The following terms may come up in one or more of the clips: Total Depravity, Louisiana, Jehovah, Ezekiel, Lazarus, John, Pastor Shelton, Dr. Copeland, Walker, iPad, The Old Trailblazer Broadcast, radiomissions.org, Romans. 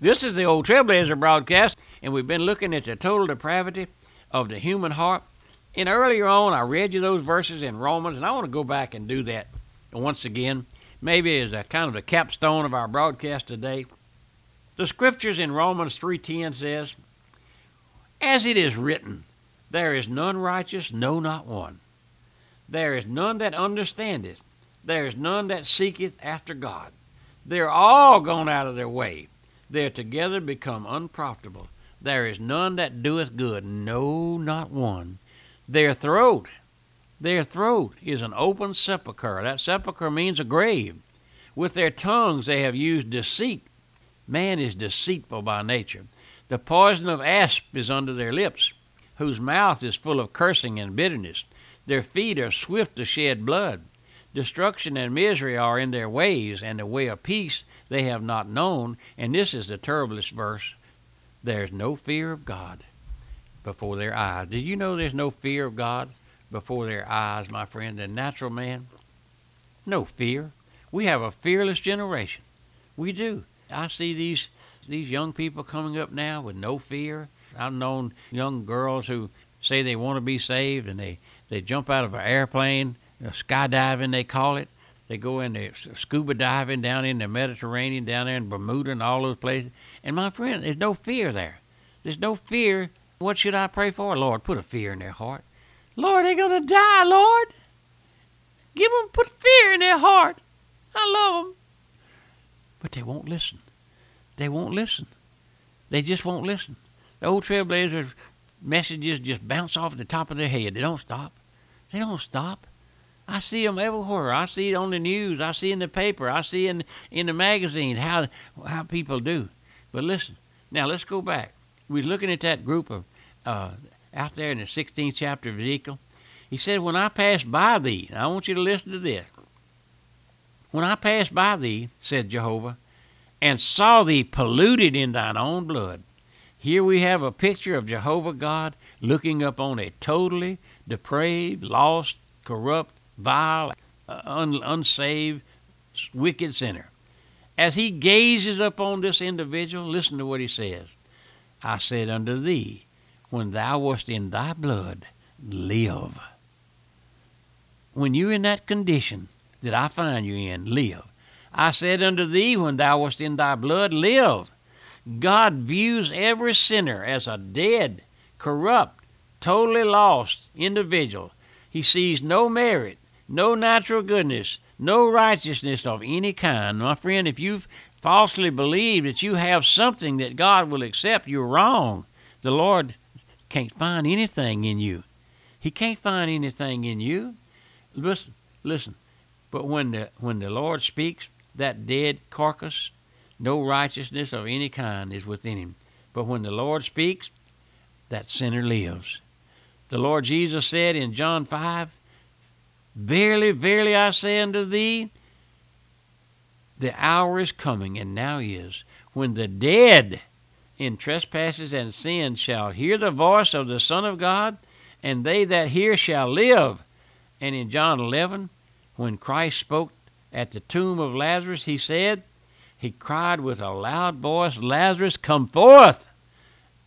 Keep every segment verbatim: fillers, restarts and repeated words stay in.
This is the Old Trailblazer Broadcast, and we've been looking at the total depravity of the human heart. And earlier on, I read you those verses in Romans, and I want to go back and do that once again, maybe as a kind of the capstone of our broadcast today. The scriptures in Romans three ten says, "As it is written, there is none righteous, no, not one. There is none that understandeth. There is none that seeketh after God. They're all gone out of their way. They're together become unprofitable. There is none that doeth good, no, not one. Their throat, their throat is an open sepulchre." That sepulchre means a grave. "With their tongues they have used deceit." Man is deceitful by nature. "The poison of asp is under their lips, whose mouth is full of cursing and bitterness. Their feet are swift to shed blood. Destruction and misery are in their ways, and the way of peace they have not known." And this is the terriblest verse. "There's no fear of God before their eyes." Did you know there's no fear of God before their eyes, my friend? The natural man, no fear. We have a fearless generation. We do. I see these these young people coming up now with no fear. I've known young girls who say they want to be saved, and they, they jump out of an airplane, you know, skydiving they call it. They go in there scuba diving down in the Mediterranean, down there in Bermuda and all those places. And my friend, there's no fear there. There's no fear. What should I pray for? Lord, put a fear in their heart. Lord, they're going to die, Lord. Give them, put fear in their heart. I love them. But they won't listen. They won't listen. They just won't listen. The Old Trailblazers messages just bounce off the top of their head. They don't stop. They don't stop. I see them everywhere. I see it on the news. I see it in the paper. I see it in in the magazines how how people do. But listen, now let's go back. We was looking at that group of uh, out there in the sixteenth chapter of Ezekiel. He said, "When I pass by thee," I want you to listen to this. "When I passed by thee," said Jehovah, "and saw thee polluted in thine own blood." Here we have a picture of Jehovah God looking up on a totally depraved, lost, corrupt, vile, un- unsaved, wicked sinner. As he gazes upon this individual, listen to what he says. "I said unto thee, when thou wast in thy blood, live." When you're in that condition that I find you in, live. "I said unto thee, when thou wast in thy blood, live." God views every sinner as a dead, corrupt, totally lost individual. He sees no merit, no natural goodness, no righteousness of any kind. My friend, if you've falsely believed that you have something that God will accept, you're wrong. The Lord can't find anything in you. He can't find anything in you. Listen, listen. But when the when the Lord speaks, that dead carcass, no righteousness of any kind is within him. But when the Lord speaks, that sinner lives. The Lord Jesus said in John five, "Verily, verily, I say unto thee, the hour is coming, and now is, when the dead in trespasses and sins shall hear the voice of the Son of God, and they that hear shall live." And in John eleven, when Christ spoke at the tomb of Lazarus, he said, he cried with a loud voice, "Lazarus, come forth!"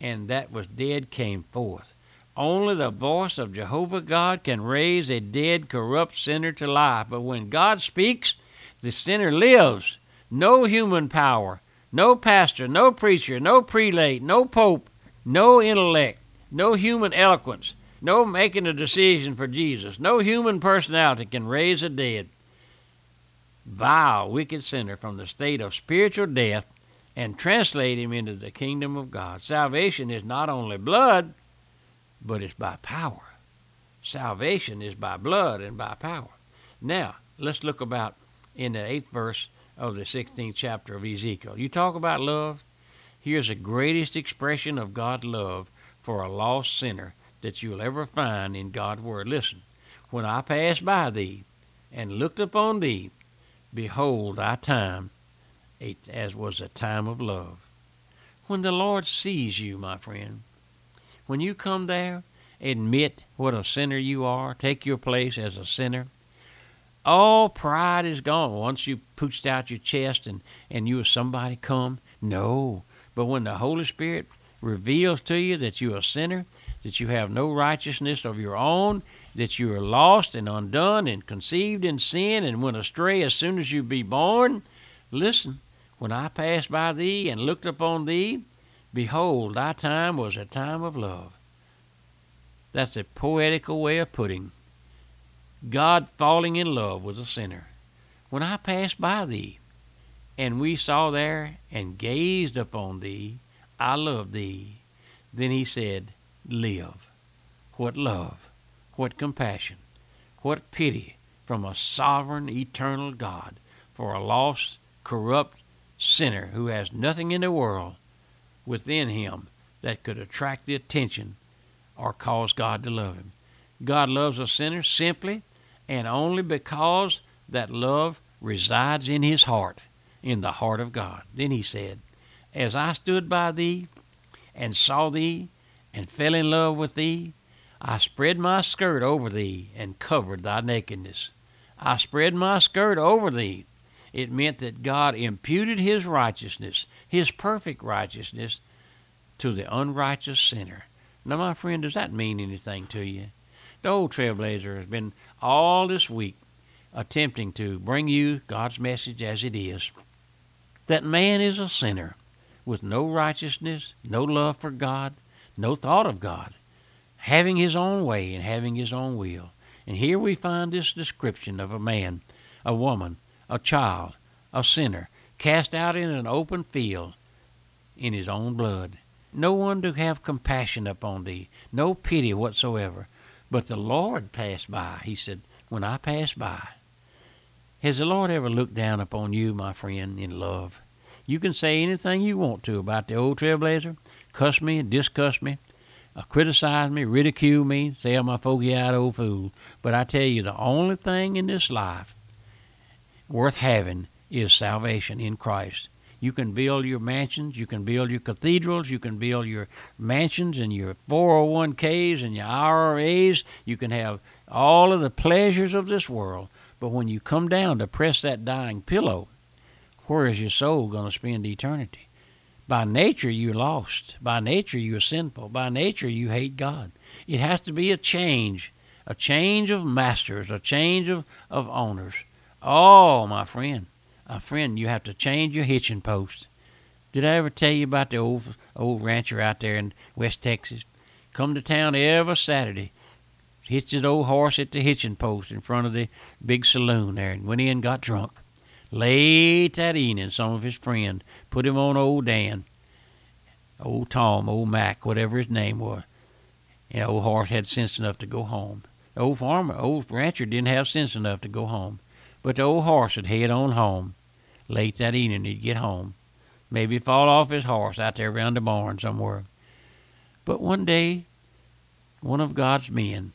And that was dead came forth. Only the voice of Jehovah God can raise a dead, corrupt sinner to life. But when God speaks, the sinner lives. No human power, no pastor, no preacher, no prelate, no pope, no intellect, no human eloquence, no making a decision for Jesus, no human personality can raise a dead, vile, wicked sinner from the state of spiritual death and translate him into the kingdom of God. Salvation is not only blood, but it's by power. Salvation is by blood and by power. Now, let's look about in the eighth verse of the sixteenth chapter of Ezekiel. You talk about love. Here's the greatest expression of God's love for a lost sinner that you'll ever find in God's word. Listen, "When I passed by thee and looked upon thee, behold thy time, as was a time of love." When the Lord sees you, my friend, when you come there, admit what a sinner you are, take your place as a sinner. All pride is gone. Once you pooched out your chest and, and you were somebody come, no, But when the Holy Spirit reveals to you that you are a sinner, that you have no righteousness of your own, that you are lost and undone and conceived in sin and went astray as soon as you be born, listen, when I passed by thee and looked upon thee, behold, thy time was a time of love. That's a poetical way of putting God falling in love with a sinner. When I passed by thee, and we saw there and gazed upon thee, I loved thee. Then he said, live. What love, what compassion, what pity from a sovereign, eternal God for a lost, corrupt sinner who has nothing in the world within him that could attract the attention or cause God to love him. God loves a sinner simply and only because that love resides in his heart, in the heart of God. Then he said, as I stood by thee and saw thee and fell in love with thee, I spread my skirt over thee and covered thy nakedness. I spread my skirt over thee. It meant that God imputed his righteousness, his perfect righteousness, to the unrighteous sinner. Now, my friend, does that mean anything to you? The Old Trailblazer has been all this week attempting to bring you God's message as it is, that man is a sinner with no righteousness, no love for God, no thought of God, having his own way and having his own will. And here we find this description of a man, a woman, a child, a sinner, cast out in an open field in his own blood. No one to have compassion upon thee, no pity whatsoever. But the Lord passed by. He said, when I passed by. Has the Lord ever looked down upon you, my friend, in love? You can say anything you want to about the Old Trailblazer, cuss me, discuss me, uh, criticize me, ridicule me, say I'm a foggy-eyed old fool. But I tell you, the only thing in this life worth having is salvation in Christ. You can build your mansions, you can build your cathedrals, you can build your mansions and your four oh one k's and your I R A's. You can have all of the pleasures of this world. But when you come down to press that dying pillow, where is your soul going to spend eternity? By nature, you're lost. By nature, you're sinful. By nature, you hate God. It has to be a change, a change of masters, a change of, of owners. Oh, my friend. My friend, you have to change your hitching post. Did I ever tell you about the old old rancher out there in West Texas? Come to town every Saturday, hitched his old horse at the hitching post in front of the big saloon there, and went in and got drunk. Late that evening, some of his friends put him on old Dan, old Tom, old Mac, whatever his name was. And old horse had sense enough to go home. The old farmer, old rancher didn't have sense enough to go home. But the old horse would head on home. Late that evening, he'd get home. Maybe fall off his horse out there around the barn somewhere. But one day, one of God's men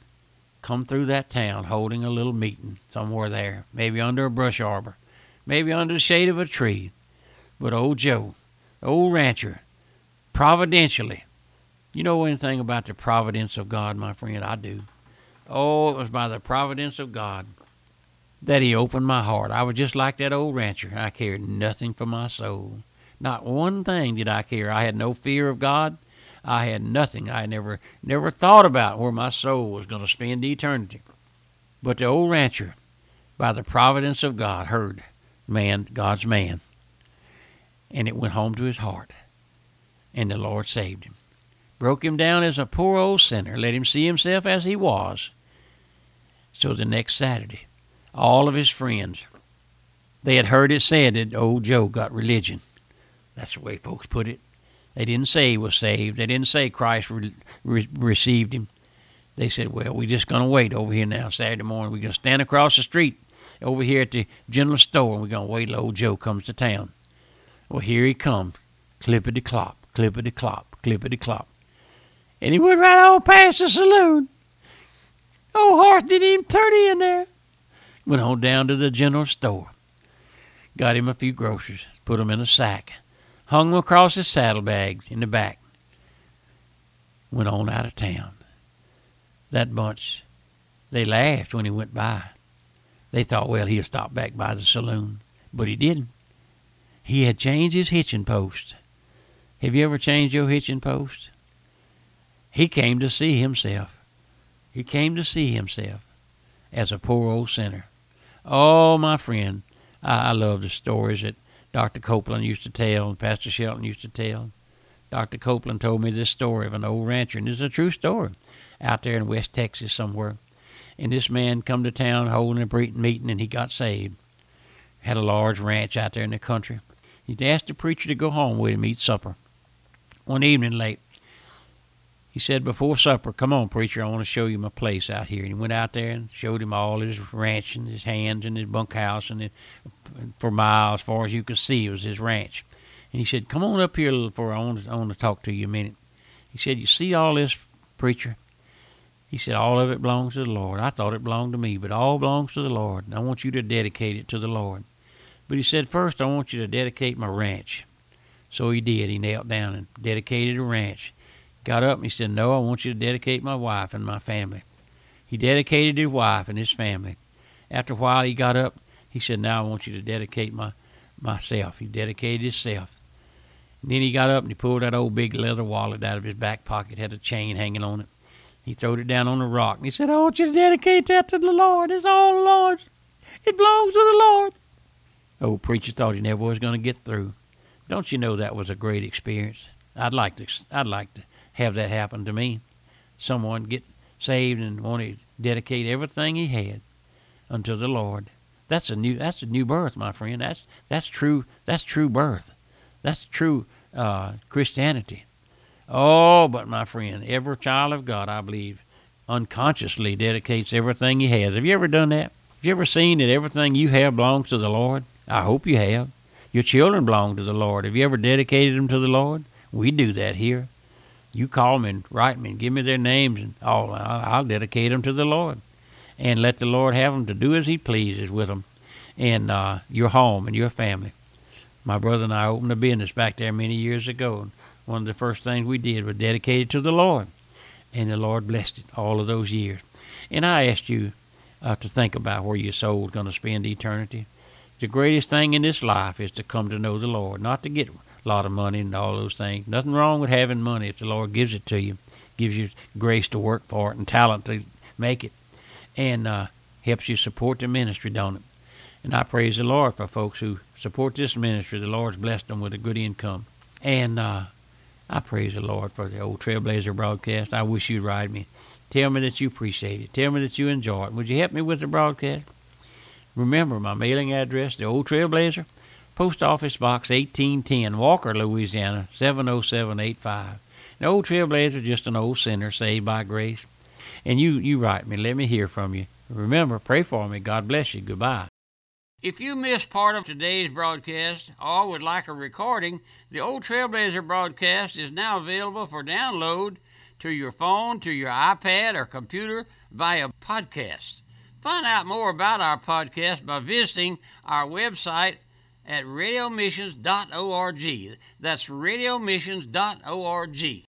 come through that town holding a little meeting somewhere there, maybe under a brush arbor, maybe under the shade of a tree. But old Joe, old rancher, providentially, you know anything about the providence of God, my friend? I do. Oh, it was by the providence of God that he opened my heart. I was just like that old rancher. I cared nothing for my soul. Not one thing did I care. I had no fear of God. I had nothing. I never never thought about where my soul was going to spend eternity. But the old rancher, by the providence of God, heard man, God's man. And it went home to his heart. And the Lord saved him. Broke him down as a poor old sinner. Let him see himself as he was. So the next Saturday, all of his friends, they had heard it said that old Joe got religion. That's the way folks put it. They didn't say he was saved. They didn't say Christ re- re- received him. They said, well, we're just going to wait over here now Saturday morning. We're going to stand across the street over here at the general store, and we're going to wait till old Joe comes to town. Well, here he comes, clippity-clop, clippity-clop, clippity-clop. And he went right on past the saloon. Old horse didn't even turn in there. Went on down to the general store, got him a few groceries, put them in a sack, hung them across his saddlebags in the back, went on out of town. That bunch, they laughed when he went by. They thought, well, he'll stop back by the saloon, but he didn't. He had changed his hitching post. Have you ever changed your hitching post? He came to see himself. He came to see himself as a poor old sinner. Oh, my friend, I, I love the stories that Doctor Copeland used to tell and Pastor Shelton used to tell. Doctor Copeland told me this story of an old rancher, and it's a true story, out there in West Texas somewhere. And this man come to town holding a meeting, and he got saved. Had a large ranch out there in the country. He'd asked the preacher to go home with him, eat supper. One evening late, he said, before supper, "Come on, preacher, I want to show you my place out here." And he went out there and showed him all his ranch and his hands and his bunkhouse, and it, for miles, as far as you could see, it was his ranch. And he said, "Come on up here a little, for I want, I want to talk to you a minute." He said, "You see all this, preacher?" He said, "All of it belongs to the Lord. I thought it belonged to me, but all belongs to the Lord, and I want you to dedicate it to the Lord." But he said, "First, I want you to dedicate my ranch." So he did. He knelt down and dedicated a ranch. Got up and he said, "No, I want you to dedicate my wife and my family." He dedicated his wife and his family. After a while, he got up. He said, "Now I want you to dedicate my myself." He dedicated himself. And then he got up and he pulled that old big leather wallet out of his back pocket. It had a chain hanging on it. He throwed it down on the rock, and he said, "I want you to dedicate that to the Lord. It's all Lord's. It belongs to the Lord." Old preacher thought he never was going to get through. Don't you know that was a great experience? I'd like to. I'd like to have that happen to me. Someone get saved and want to dedicate everything he had unto the Lord. That's a new. That's a new birth, my friend. That's that's true. That's true birth. That's true uh, Christianity. Oh, but my friend, every child of God, I believe, unconsciously dedicates everything he has. Have you ever done that? Have you ever seen that everything you have belongs to the Lord? I hope you have. Your children belong to the Lord. Have you ever dedicated them to the Lord? We do that here. You call me and write me and give me their names, and all. I'll dedicate them to the Lord and let the Lord have them to do as he pleases with them and uh, your home and your family. My brother and I opened a business back there many years ago. One of the first things we did was dedicate it to the Lord, and the Lord blessed it all of those years. And I asked you uh, to think about where your soul's going to spend eternity. The greatest thing in this life is to come to know the Lord, not to get a lot of money and all those things. Nothing wrong with having money if the Lord gives it to you, gives you grace to work for it and talent to make it, and uh, helps you support the ministry, don't it? And I praise the Lord for folks who support this ministry. The Lord's blessed them with a good income. And uh I praise the Lord for the Old Trailblazer broadcast. I wish you'd write me. Tell me that you appreciate it. Tell me that you enjoy it. Would you help me with the broadcast? Remember my mailing address, the Old Trailblazer, Post Office Box eighteen ten, Walker, Louisiana, seven oh seven eight five. The Old Trailblazer, just an old sinner saved by grace. And you, you write me. Let me hear from you. Remember, pray for me. God bless you. Goodbye. If you missed part of today's broadcast or would like a recording, the Old Trailblazer broadcast is now available for download to your phone, to your iPad or computer via podcasts. Find out more about our podcast by visiting our website at radio missions dot org. That's radio missions dot org.